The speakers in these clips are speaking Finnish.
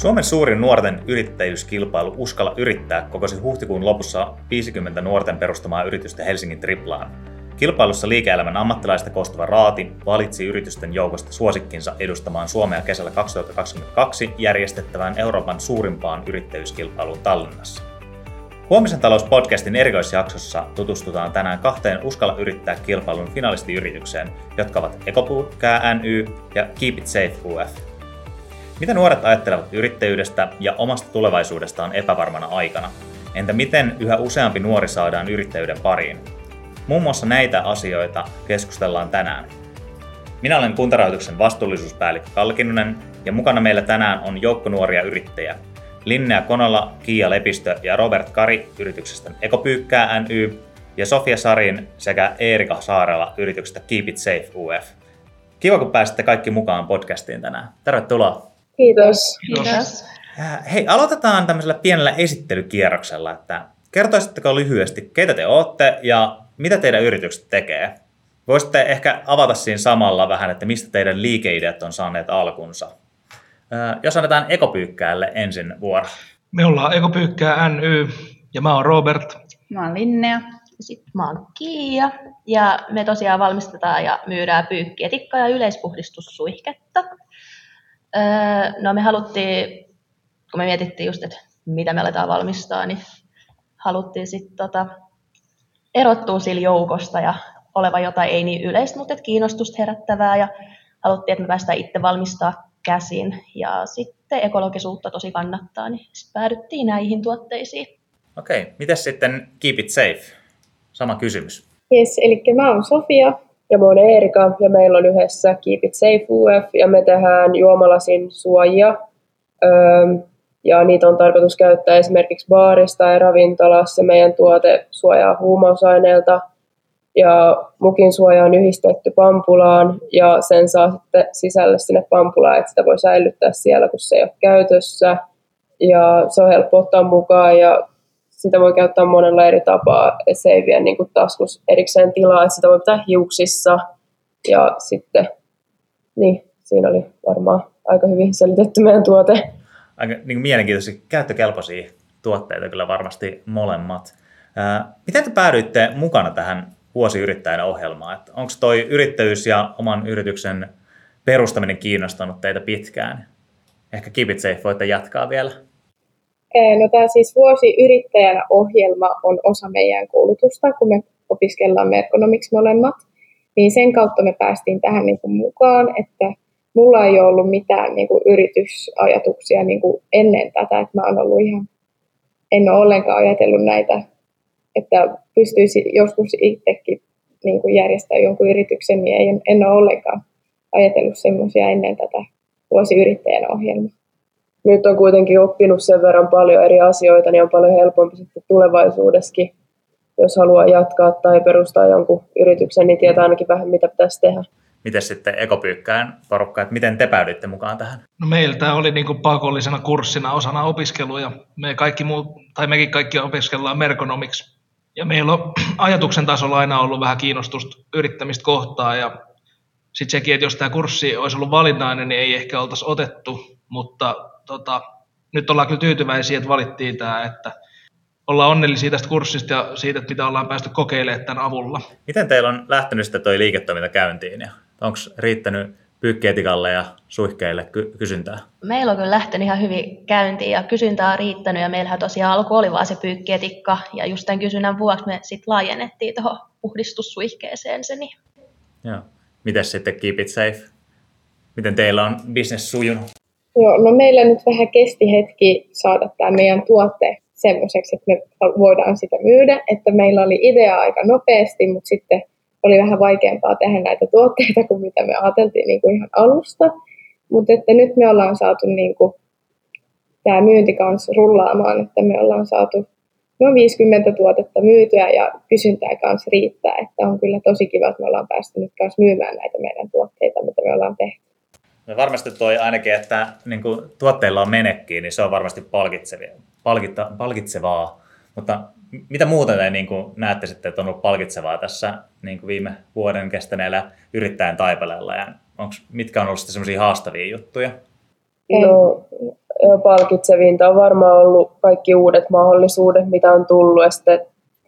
Suomen suurin nuorten yrittäjyyskilpailu Uskalla yrittää kokosi huhtikuun lopussa 50 nuorten perustamaa yritystä Helsingin triplaan. Kilpailussa liike-elämän ammattilaista koostuva raati valitsi yritysten joukosta suosikkinsa edustamaan Suomea kesällä 2022 järjestettävään Euroopan suurimpaan yrittäjyyskilpailuun Tallinnassa. Huomisen Talous-podcastin erikoisjaksossa tutustutaan tänään kahteen Uskalla yrittää -kilpailun finalistiyritykseen, jotka ovat EcoPyykkä NY ja Keep It Safe UF. Mitä nuoret ajattelevat yrittäjyydestä ja omasta tulevaisuudestaan epävarmana aikana? Entä miten yhä useampi nuori saadaan yrittäjyyden pariin? Muun muassa näitä asioita keskustellaan tänään. Minä olen Kuntarahoituksen vastuullisuuspäällikkö Kallikinen ja mukana meillä tänään on joukko nuoria yrittäjiä. Linnea Konola, Kiia Lepistö ja Robert Kari yrityksestä EcoPyykkä NY ja Sofia Sarin sekä Eerika Saarela yrityksestä Keep It Safe UF. Kiva, kun pääsitte kaikki mukaan podcastiin tänään. Tervetuloa! Kiitos. Kiitos. Hei, aloitetaan tämmöisellä pienellä esittelykierroksella, että kertoisitteko lyhyesti, keitä te olette ja mitä teidän yritykset tekee? Voisitte ehkä avata siinä samalla vähän, että mistä teidän liikeideat on saaneet alkunsa. Jos annetaan EcoPyykkäälle ensin vuoro. Me ollaan EcoPyykkä NY ja mä oon Robert. Mä oon Linnea. Sitten mä oon Kiia. Ja me tosiaan valmistetaan ja myydään pyykkiä, tikkaa ja yleispuhdistussuihketta. No me haluttiin, kun me mietittiin just, että mitä me aletaan valmistaa, niin haluttiin sitten erottua sillä joukosta ja oleva jotain ei niin yleistä, mutta kiinnostusta herättävää ja haluttiin, että me päästään itse valmistaa käsin ja sitten ekologisuutta tosi kannattaa, niin sitten päädyttiin näihin tuotteisiin. Okei, mitäs sitten Keep It Safe? Sama kysymys. Yes, eli mä oon Sofia. Ja mä oon Eerika ja meillä on yhdessä Keep It Safe UF ja me tehdään juomalasin suojia ja niitä on tarkoitus käyttää esimerkiksi baarissa tai ravintolassa. Meidän tuote suojaa huumausaineilta ja mukin suoja on yhdistetty pampulaan ja sen saa sitten sisälle sinne pampulaan, että sitä voi säilyttää siellä, kun se ei ole käytössä ja se on helppo ottaa mukaan ja sitä voi käyttää monella eri tapaa, että se ei vie niin kuin taskus erikseen tilaa, että sitä voi pitää hiuksissa. Ja sitten, niin, siinä oli varmaan aika hyvin selitetty meidän tuote. Aika niin mielenkiintoisia, käyttökelpoisia tuotteita kyllä varmasti molemmat. Miten te päädyitte mukana tähän vuosiyrittäjänä ohjelmaan? Onko toi yrittäjyys ja oman yrityksen perustaminen kiinnostanut teitä pitkään? Ehkä Keep It Safe voitte jatkaa vielä. No, tämä siis vuosi yrittäjänä -ohjelma on osa meidän koulutusta, kun me opiskellaan merkonomiksi molemmat. Niin sen kautta me päästiin tähän niin kuin mukaan, että mulla ei ole ollut mitään niin kuin yritysajatuksia niin kuin ennen tätä. Että mä oon ollut ihan, en ole ollenkaan ajatellut näitä, että pystyisi joskus itsekin niin kuin järjestämään jonkun yrityksen, niin en ole ollenkaan ajatellut semmoisia ennen tätä vuosi yrittäjänä -ohjelmaa. Nyt on kuitenkin oppinut sen verran paljon eri asioita, niin on paljon helpompi sitten tulevaisuudessakin, jos haluaa jatkaa tai perustaa jonkun yrityksen, niin tietää ainakin vähän, mitä pitäisi tehdä. Miten sitten EcoPyykkään porukka, että miten te päädyitte mukaan tähän? No meillä tämä oli niin kuin pakollisena kurssina osana opiskeluja. Mekin kaikki opiskellaan merkonomiksi. Ja meillä on ajatuksen tasolla aina ollut vähän kiinnostusta yrittämistä kohtaan. Ja sitten sekin, että jos tämä kurssi olisi ollut valinnainen, niin ei ehkä oltaisi otettu, mutta nyt ollaan kyllä tyytyväisiä, että valittiin tämä, että ollaan onnellisia tästä kurssista ja siitä, mitä ollaan päästy kokeilemaan tämän avulla. Miten teillä on lähtenyt sitten tuo liiketoiminta käyntiin? Onko riittänyt pyykkietikalle ja suihkeille kysyntää? Meillä on kyllä lähtenyt ihan hyvin käyntiin ja kysyntää on riittänyt. Ja meillähän tosiaan alku oli vaan se pyykki-etikka ja just tämän kysynnän vuoksi me sitten laajennettiin tuohon puhdistussuihkeeseen se. Niin. Joo. Mites sitten Keep It Safe? Miten teillä on business sujunut? Joo, no meillä nyt vähän kesti hetki saada tämä meidän tuote semmoiseksi, että me voidaan sitä myydä, että meillä oli idea aika nopeasti, mutta sitten oli vähän vaikeampaa tehdä näitä tuotteita kuin mitä me ajateltiin niin kuin ihan alusta, mutta että nyt me ollaan saatu niin kuin tämä myynti kanssa rullaamaan, että me ollaan saatu noin 50 tuotetta myytyä ja kysyntää kanssa riittää, että on kyllä tosi kiva, että me ollaan päästy nyt kanssa myymään näitä meidän tuotteita, mitä me ollaan tehty. No varmasti toi ainakin, että niin kun tuotteilla on menekkiä, niin se on varmasti palkitsevaa. Mutta mitä muuta te niin kun näette sitten, että on ollut palkitsevaa tässä niin kun viime vuoden kestäneellä yrittäjän taipaleella? Ja mitkä on ollut sitten sellaisia haastavia juttuja? No, palkitsevinta on varmaan ollut kaikki uudet mahdollisuudet, mitä on tullut, ja sitten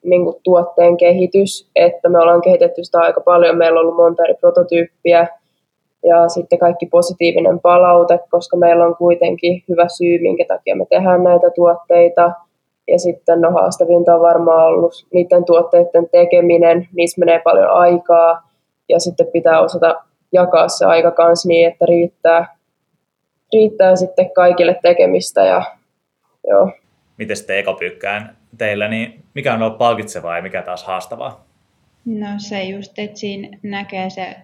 niin kuin tuotteen kehitys, että me ollaan kehitetty sitä aika paljon, meillä on ollut monta eri prototyyppiä, ja sitten kaikki positiivinen palaute, koska meillä on kuitenkin hyvä syy, minkä takia me tehdään näitä tuotteita. Ja sitten no, haastavinta on varmaan ollut niiden tuotteiden tekeminen, niissä menee paljon aikaa. Ja sitten pitää osata jakaa se aika kanssa niin, että riittää sitten kaikille tekemistä. Ja, joo. Miten sitten ekopyykkään teillä, niin mikä on ollut palkitsevaa ja mikä taas haastavaa? No se just, että siinä näkee se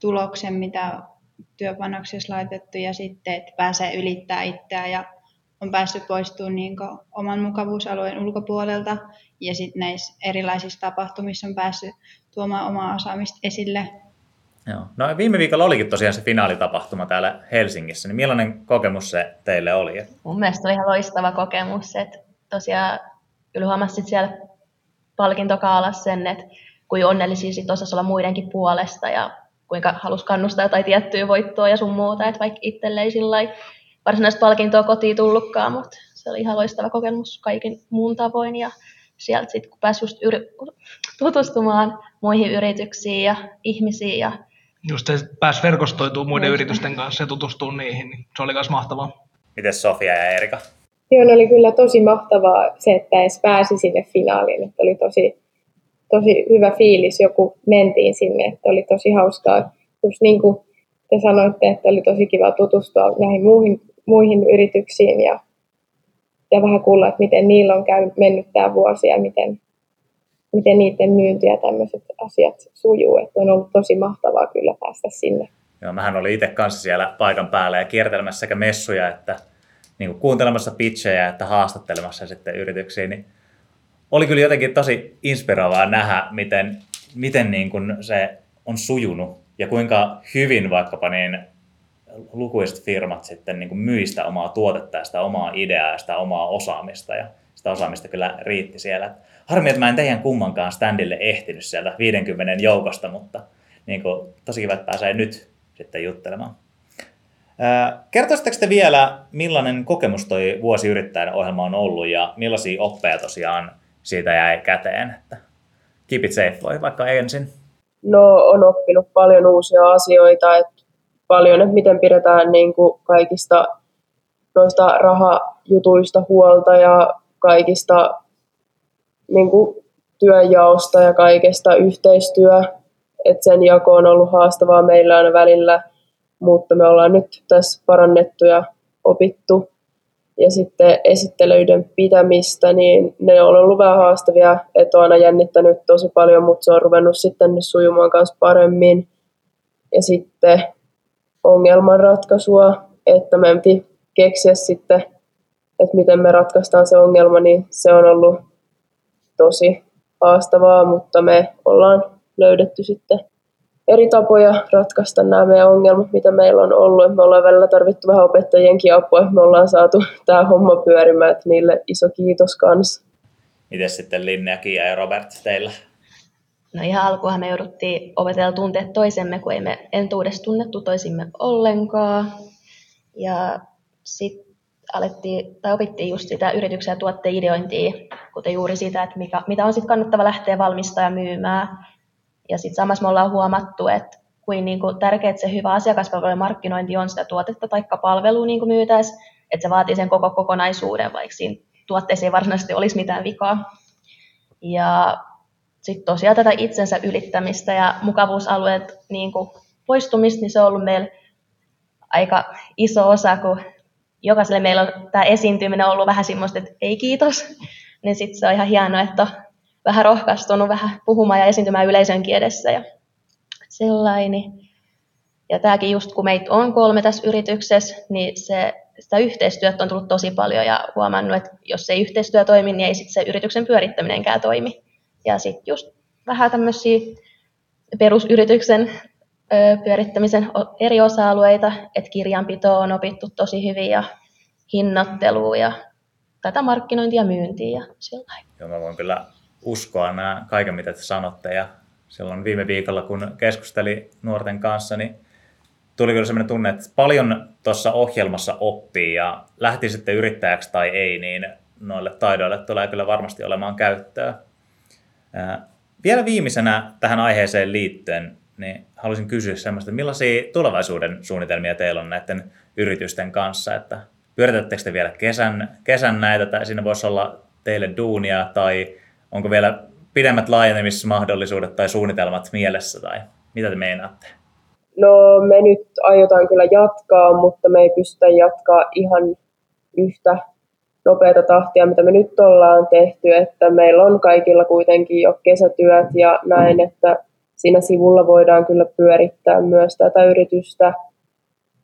tuloksen, mitä työpanoksessa laitettu, ja sitten, että pääsee ylittää itseään ja on päässyt poistumaan niin oman mukavuusalueen ulkopuolelta, ja sitten näissä erilaisissa tapahtumissa on päässyt tuomaan omaa osaamista esille. Joo. No viime viikolla olikin tosiaan se finaalitapahtuma täällä Helsingissä, niin millainen kokemus se teille oli? Mun mielestä oli ihan loistava kokemus, että tosiaan kyllä huomasit siellä palkintokaalassa sen, että kuinka onnellisia sit osasi olla muidenkin puolesta, ja kuinka halus kannustaa jotain tiettyä voittoa ja sun muuta, että vaikka itselle ei varsinaista palkintoa kotiin tullutkaan, mutta se oli ihan loistava kokemus kaikin muun tavoin, ja sieltä sitten kun pääsi just tutustumaan muihin yrityksiin ja ihmisiin. Ja just se pääsi verkostoitumaan muiden yritysten kanssa ja tutustumaan niihin, niin se oli myös mahtavaa. Mites Sofia ja Eerika? Joo, ne oli kyllä tosi mahtavaa se, että edes pääsi sinne finaaliin, että oli tosi hyvä fiilis, joku mentiin sinne, että oli tosi hauskaa. Just niin kuin te sanoitte, että oli tosi kiva tutustua näihin muihin yrityksiin ja vähän kuulla, että miten niillä on mennyt tämä vuosi ja miten niiden myynti ja tämmöiset asiat sujuu. Että on ollut tosi mahtavaa kyllä päästä sinne. Joo, mähän olin itse kanssa siellä paikan päällä ja kiertelemässä sekä messuja, että niin kuin kuuntelemassa pitchejä, että haastattelemassa sitten yrityksiä, niin oli kyllä jotenkin tosi inspiroivaa nähdä, miten niin kuin se on sujunut ja kuinka hyvin vaikkapa niin lukuiset firmat sitten niin kuin myi sitä omaa tuotetta ja sitä omaa ideaa ja sitä omaa osaamista. Ja sitä osaamista kyllä riitti siellä. Harmi, että mä en teidän kummankaan standille ehtinyt sieltä 50 joukosta, mutta niin kuin tosi kiva, että pääsee nyt sitten juttelemaan. Kertoisitteko te vielä, millainen kokemus toi Vuosi yrittäjän ohjelma on ollut ja millaisia oppeja tosiaan siitä jäi käteen? Että keep it safe voi vaikka ensin. No, on oppinut paljon uusia asioita, että paljon, että miten pidetään niin kuin kaikista noista rahajutuista huolta ja kaikista niin kuin työnjaosta ja kaikesta yhteistyö. Et sen jako on ollut haastavaa meillä aina välillä, mutta me ollaan nyt tässä parannettu ja opittu. Ja sitten esittelyiden pitämistä, niin ne on ollut vähän haastavia, että on aina jännittänyt tosi paljon, mutta se on ruvennut sitten sujumaan kanssa paremmin. Ja sitten ongelmanratkaisua, että me piti keksiä sitten, että miten me ratkaistaan se ongelma, niin se on ollut tosi haastavaa, mutta me ollaan löydetty sitten eri tapoja ratkaista nämä meidän ongelmat, mitä meillä on ollut. Me ollaan välillä tarvittu vähän opettajienkin apua, että me ollaan saatu tämä homma pyörimään, että niille iso kiitos kanssa. Miten sitten Linnea, Kiia ja Robert teillä? No ihan alkuunhan me jouduttiin opetella tuntea toisemme, kun ei me entuudessa tunnettu toisimme ollenkaan. Ja sitten opittiin just sitä yrityksen ja tuotteen ideointia, kuten juuri sitä, että mitä on sitten kannattava lähteä valmistamaan ja myymään. Ja sitten samassa me ollaan huomattu, että kuinka niinku tärkeää se hyvä asiakaspalvelun markkinointi on sitä tuotetta tai palvelua niinku myytäisiin, että se vaatii sen koko kokonaisuuden, vaikka siinä tuotteessa ei varsinaisesti olisi mitään vikaa. Ja sitten tosiaan tätä itsensä ylittämistä ja mukavuusalueet niinku poistumista, niin se on ollut meillä aika iso osa, kun jokaiselle meillä on tämä esiintyminen ollut vähän semmoista, että ei kiitos, niin sitten se on ihan hienoa, että vähän rohkaistunut vähän puhumaan ja esiintymään yleisönkin edessä ja sellainen. Ja tämäkin just, kun meitä on 3 tässä yrityksessä, niin sitä yhteistyötä on tullut tosi paljon ja huomannut, että jos ei yhteistyö toimi, niin ei sitten se yrityksen pyörittäminenkään toimi. Ja sitten just vähän tämmöisiä perusyrityksen pyörittämisen eri osa-alueita, että kirjanpitoa on opittu tosi hyvin ja hinnoittelua ja tätä markkinointia, myyntiä ja sellainen. Joo, mä voin kyllä uskoa nämä kaiken, mitä te sanotte. Ja silloin viime viikolla, kun keskustelin nuorten kanssa, niin tuli kyllä sellainen tunne, että paljon tuossa ohjelmassa oppii ja lähti sitten yrittäjäksi tai ei, niin noille taidoille tulee kyllä varmasti olemaan käyttöä. Vielä viimeisenä tähän aiheeseen liittyen, niin haluaisin kysyä semmoista, että millaisia tulevaisuuden suunnitelmia teillä on näiden yritysten kanssa, että pyöritettekö te vielä kesän näitä, tai siinä voisi olla teille duunia, tai onko vielä pidemmät laajenemismahdollisuudet tai suunnitelmat mielessä, tai mitä te meinaatte? No me nyt aiotaan kyllä jatkaa, mutta me ei pystytä jatkaa ihan yhtä nopeata tahtia, mitä me nyt ollaan tehty, että meillä on kaikilla kuitenkin jo kesätyöt ja näin, että siinä sivulla voidaan kyllä pyörittää myös tätä yritystä,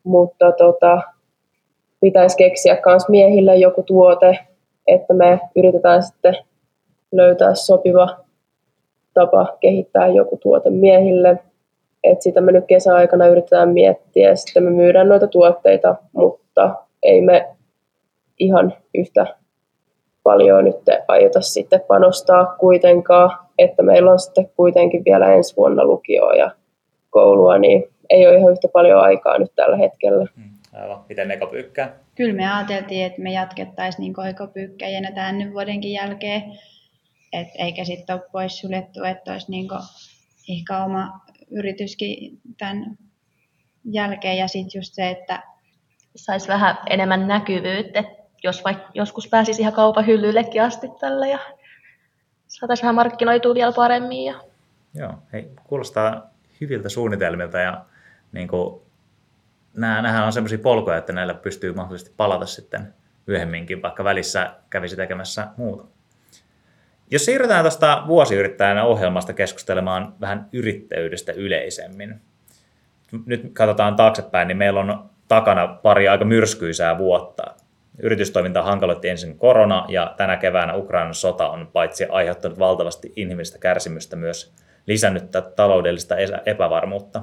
mutta pitäisi keksiä myös miehille joku tuote, että me yritetään sitten löytää sopiva tapa kehittää joku tuote miehille. Et sitä me nyt kesäaikana yritetään miettiä ja sitten me myydään noita tuotteita, mutta ei me ihan yhtä paljon nyt aiota sitten panostaa kuitenkaan, että meillä on sitten kuitenkin vielä ensi vuonna lukioa ja koulua, niin ei ole ihan yhtä paljon aikaa nyt tällä hetkellä. Aivan. Miten EcoPyykkä? Kyllä me ajateltiin, että me jatkettaisiin niin EcoPyykkäjänä tämän vuodenkin jälkeen, et eikä sitten ole pois suljettu, että olisi niin ehkä oma yrityskin tämän jälkeen ja sitten just se, että saisi vähän enemmän näkyvyyttä, jos vaikka joskus pääsisi ihan kaupan hyllyillekin asti tällä ja saataisiin vähän markkinoitua vielä paremmin. Ja... Joo, hei, kuulostaa hyviltä suunnitelmilta ja niin kuin, nämähän on sellaisia polkuja, että näillä pystyy mahdollisesti palata sitten myöhemminkin, vaikka välissä kävisi tekemässä muuta. Jos siirrytään tuosta vuosiyrittäjänä ohjelmasta keskustelemaan vähän yrittäjyydestä yleisemmin. Nyt katsotaan taaksepäin, niin meillä on takana pari aika myrskyisää vuotta. Yritystoimintaa hankaloitti ensin korona ja tänä keväänä Ukrainan sota on paitsi aiheuttanut valtavasti inhimillistä kärsimystä myös lisännyt taloudellista epävarmuutta.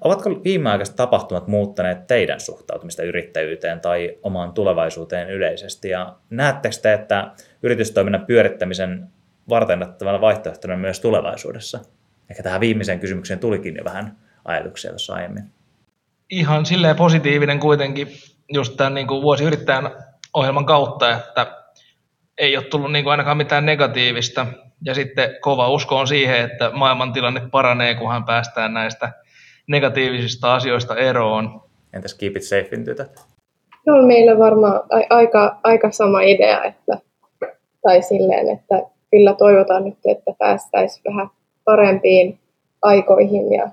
Ovatko viimeaikaiset tapahtumat muuttaneet teidän suhtautumista yrittäjyyteen tai omaan tulevaisuuteen yleisesti? Ja näettekö te, että yritystoiminnan pyörittämisen varteenotettavana vaihtoehtona myös tulevaisuudessa? Ehkä tähän viimeiseen kysymykseen tulikin jo vähän ajatuksia tuossa aiemmin. Ihan silleen positiivinen kuitenkin just tämän niin kuin vuosiyrittäjän ohjelman kautta, että ei ole tullut niin kuin ainakaan mitään negatiivista. Ja sitten kova usko on siihen, että maailmantilanne paranee, kunhan päästään näistä negatiivisista asioista eroon. Entäs Keep It Safein tytöt? No meillä varmaan aika sama idea, että, tai silleen, että kyllä toivotaan nyt, että päästäisiin vähän parempiin aikoihin ja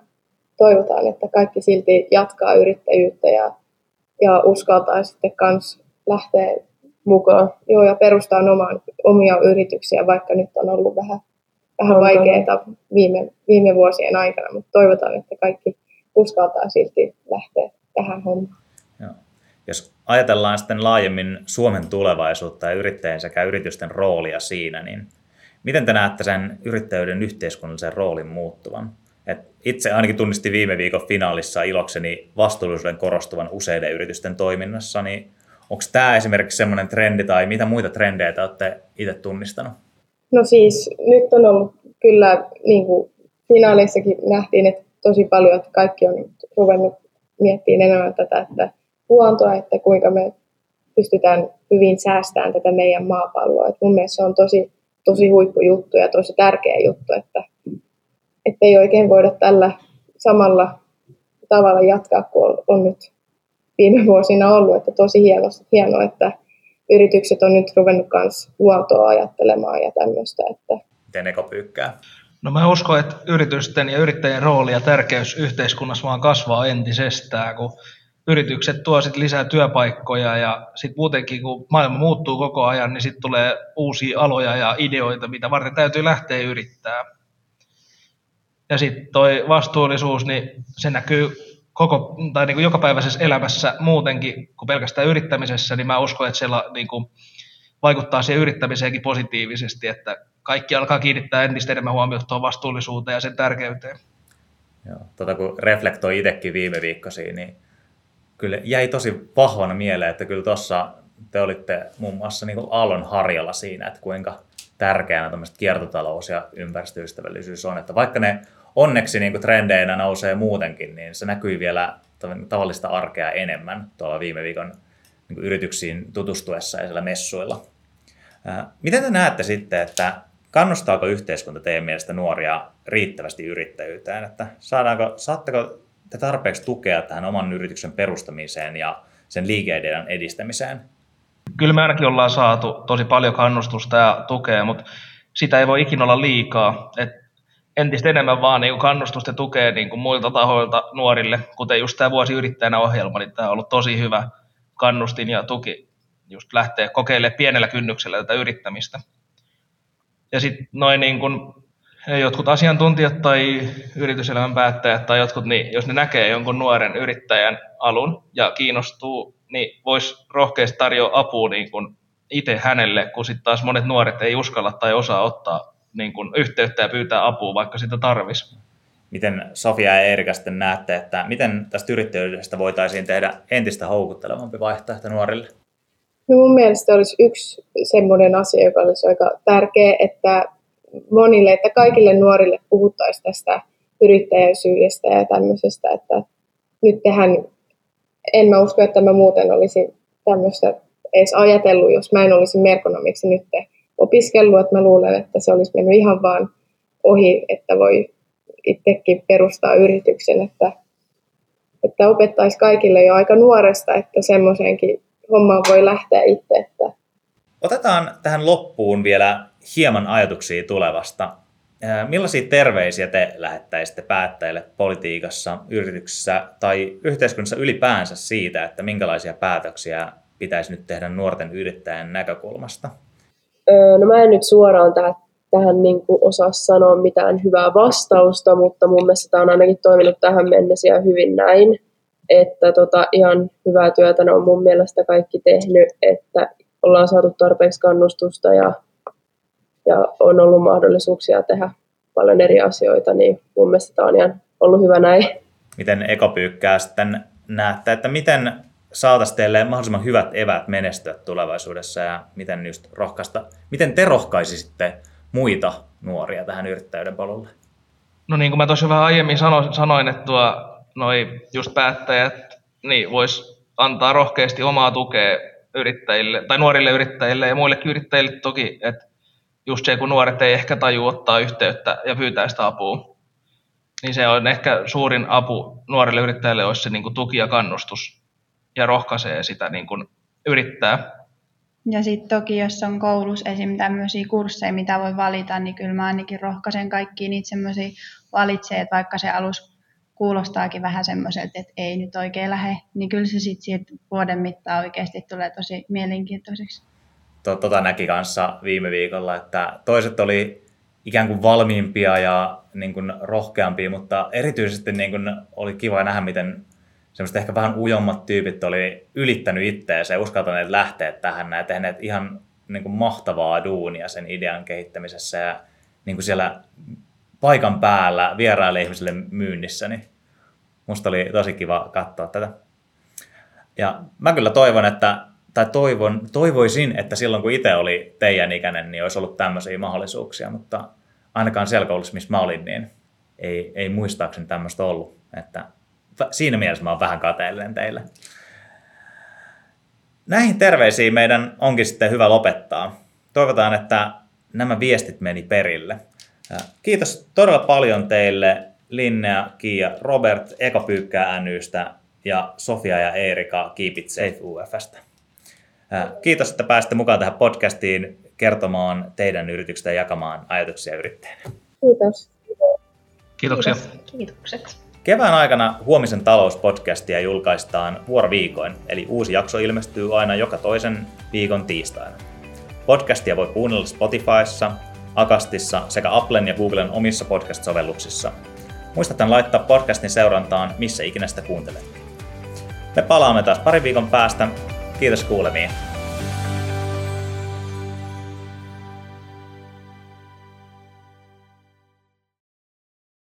toivotaan, että kaikki silti jatkaa yrittäjyyttä ja uskaltaa sitten kans lähteä mukaan. Joo, ja perustaa omia yrityksiä, vaikka nyt on ollut vähän vaikeaa viime vuosien aikana, mutta toivotaan, että kaikki uskaltaa silti lähteä tähän hommaan. Joo. Jos ajatellaan sitten laajemmin Suomen tulevaisuutta ja yrittäjien sekä yritysten roolia siinä, niin miten te näette sen yrittäjyyden yhteiskunnallisen roolin muuttuvan? Itse ainakin tunnistin viime viikon finaalissa ilokseni vastuullisuuden korostuvan useiden yritysten toiminnassa, niin onko tämä esimerkiksi semmoinen trendi tai mitä muita trendejä te olette itse tunnistanut? No siis nyt on ollut kyllä, niin kuin finaaleissakin nähtiin, että tosi paljon, että kaikki on ruvennut miettimään enemmän tätä että luontoa, että kuinka me pystytään hyvin säästämään tätä meidän maapalloa. Et mun mielestä se on tosi, tosi huippujuttu ja tosi tärkeä juttu, että ei oikein voida tällä samalla tavalla jatkaa kuin on nyt viime vuosina ollut, että tosi hienoa, että yritykset on nyt ruvennut myös luontoa ajattelemaan ja tämmöistä. Että... Miten EcoPyykkää? No mä uskon, että yritysten ja yrittäjien rooli ja tärkeys yhteiskunnassa vaan kasvaa entisestään, kun yritykset tuo sit lisää työpaikkoja ja sitten muutenkin, kun maailma muuttuu koko ajan, niin sitten tulee uusia aloja ja ideoita, mitä varten täytyy lähteä yrittämään. Ja sitten toi vastuullisuus, niin se näkyy niin kuin jokapäiväisessä elämässä muutenkin kuin pelkästään yrittämisessä, niin mä uskon, että siellä niin kuin vaikuttaa siihen yrittämiseenkin positiivisesti, että kaikki alkaa kiinnittää entistä enemmän huomiota tuohon vastuullisuuteen ja sen tärkeyteen. Joo, kun reflektoi itsekin viime viikkoisiin, niin kyllä jäi tosi vahvana mieleen, että kyllä tuossa te olitte muun muassa niin kuin aallon harjalla siinä, että kuinka tärkeänä tämmöiset kiertotalous ja ympäristöystävällisyys on, että vaikka ne onneksi niin kuin trendeinä nousee muutenkin, niin se näkyy vielä tavallista arkea enemmän tuolla viime viikon niin kuin yrityksiin tutustuessa ja siellä messuilla. Miten te näette sitten, että kannustaako yhteiskunta teidän mielestä nuoria riittävästi yrittäjyyteen? Että saatteko te tarpeeksi tukea tähän oman yrityksen perustamiseen ja sen liike-idean edistämiseen? Kyllä me ainakin ollaan saatu tosi paljon kannustusta ja tukea, mutta sitä ei voi ikinä olla liikaa. Et entistä enemmän vaan niin kannustusta ja tukea niin kuin muilta tahoilta nuorille, kuten just tämä Vuosi yrittäjänä -ohjelma, niin tämä on ollut tosi hyvä kannustin ja tuki just lähteä kokeilemaan pienellä kynnyksellä tätä yrittämistä. Ja sitten noin niin kuin jotkut asiantuntijat tai yrityselämän päättäjät tai jotkut, niin jos ne näkee jonkun nuoren yrittäjän alun ja kiinnostuu, niin voisi rohkeasti tarjoa apua niin kuin itse hänelle, kun sitten taas monet nuoret ei uskalla tai osaa ottaa niin kuin yhteyttä ja pyytää apua, vaikka sitä tarvisi. Miten Sofia ja Eerika sitten näette, että miten tästä yrittäjyydestä voitaisiin tehdä entistä houkuttelevampi vaihtoehto nuorille? No mun mielestä olisi yksi semmoinen asia, joka olisi aika tärkeä, että monille, että kaikille nuorille puhuttaisiin tästä yrittäjäisyydestä ja tämmöisestä, että nyt tehän, en mä usko, että mä muuten olisin tämmöistä edes ajatellut, jos mä en olisi merkonomiksi nyt opiskellut, että mä luulen, että se olisi mennyt ihan vaan ohi, että voi itsekin perustaa yrityksen, että opettaisi kaikille jo aika nuoresta, että semmoiseenkin hommaan voi lähteä itse. Että. Otetaan tähän loppuun vielä hieman ajatuksia tulevasta. Millaisia terveisiä te lähettäisitte päättäjille politiikassa, yrityksissä tai yhteiskunnassa ylipäänsä siitä, että minkälaisia päätöksiä pitäisi nyt tehdä nuorten yrittäjän näkökulmasta? No mä en nyt suoraan tähän niin kuin osaa sanoa mitään hyvää vastausta, mutta mun mielestä tämä on ainakin toiminut tähän mennessä ja hyvin näin. Että ihan hyvää työtä ne on mun mielestä kaikki tehnyt, että ollaan saatu tarpeeksi kannustusta ja on ollut mahdollisuuksia tehdä paljon eri asioita, niin mun mielestä tämä on ihan ollut hyvä näin. Miten EcoPyykkää sitten näette, että miten saataisiin teille mahdollisimman hyvät eväät menestyä tulevaisuudessa ja miten te rohkaisitte muita nuoria tähän yrittäjyyden polulle? No niin kuin mä tuossa vähän aiemmin sanoin, että noi just päättäjät niin vois antaa rohkeasti omaa tukea yrittäjille tai nuorille yrittäjille ja muillekin yrittäjille toki, että just se, kun nuoret ei ehkä taju ottaa yhteyttä ja pyytää sitä apua, niin se on ehkä suurin apu nuorille yrittäjille, olisi se niin kuin tuki ja kannustus ja rohkaisee sitä niin kuin yrittää. Ja sitten toki, jos on koulussa esim. Tämmöisiä kursseja, mitä voi valita, niin kyllä mä ainakin rohkaisen kaikkiin niitä semmoisia valitsee, että vaikka se alus kuulostaakin vähän semmoiselta, että ei nyt oikein lähde, niin kyllä se sitten siitä vuoden mittaan oikeasti tulee tosi mielenkiintoiseksi. Tota näki kanssa viime viikolla, että toiset oli ikään kuin valmiimpia ja niin kuin rohkeampia, mutta erityisesti niin kuin oli kiva nähdä, miten semmoiset ehkä vähän ujommat tyypit oli ylittänyt itteensä ja uskaltaneet lähteä tähän ja tehneet ihan niin kuin mahtavaa duunia sen idean kehittämisessä ja niin kuin siellä paikan päällä vieraille ihmisille myynnissä, niin musta oli tosi kiva katsoa tätä. Ja mä kyllä toivoisin, että silloin kun itse oli teidän ikäinen, niin olisi ollut tämmöisiä mahdollisuuksia, mutta ainakaan siellä koulussa, missä mä olin, niin ei muistaakseni tämmöistä ollut. Että siinä mielessä mä oon vähän kateellinen teille. Näihin terveisiin meidän onkin sitten hyvä lopettaa. Toivotaan, että nämä viestit meni perille. Kiitos todella paljon teille Linnea, Kiia, Robert, EcoPyykkää NY:stä ja Sofia ja Eerika Keep It Safe UF:stä. Kiitos, että pääsitte mukaan tähän podcastiin kertomaan teidän yrityksestä ja jakamaan ajatuksia yrittäjänä. Kiitos. Kiitoksia. Kiitokset. Kevään aikana Huomisen talouspodcastia julkaistaan vuoroviikoin, eli uusi jakso ilmestyy aina joka toisen viikon tiistaina. Podcastia voi kuunnella Spotifyssa, Akastissa sekä Applen ja Googlen omissa podcast-sovelluksissa. Muistathan laittaa podcastin seurantaan, missä ikinä sitä kuunteletkin. Me palaamme taas pari viikon päästä. Kiitos kuulemiin.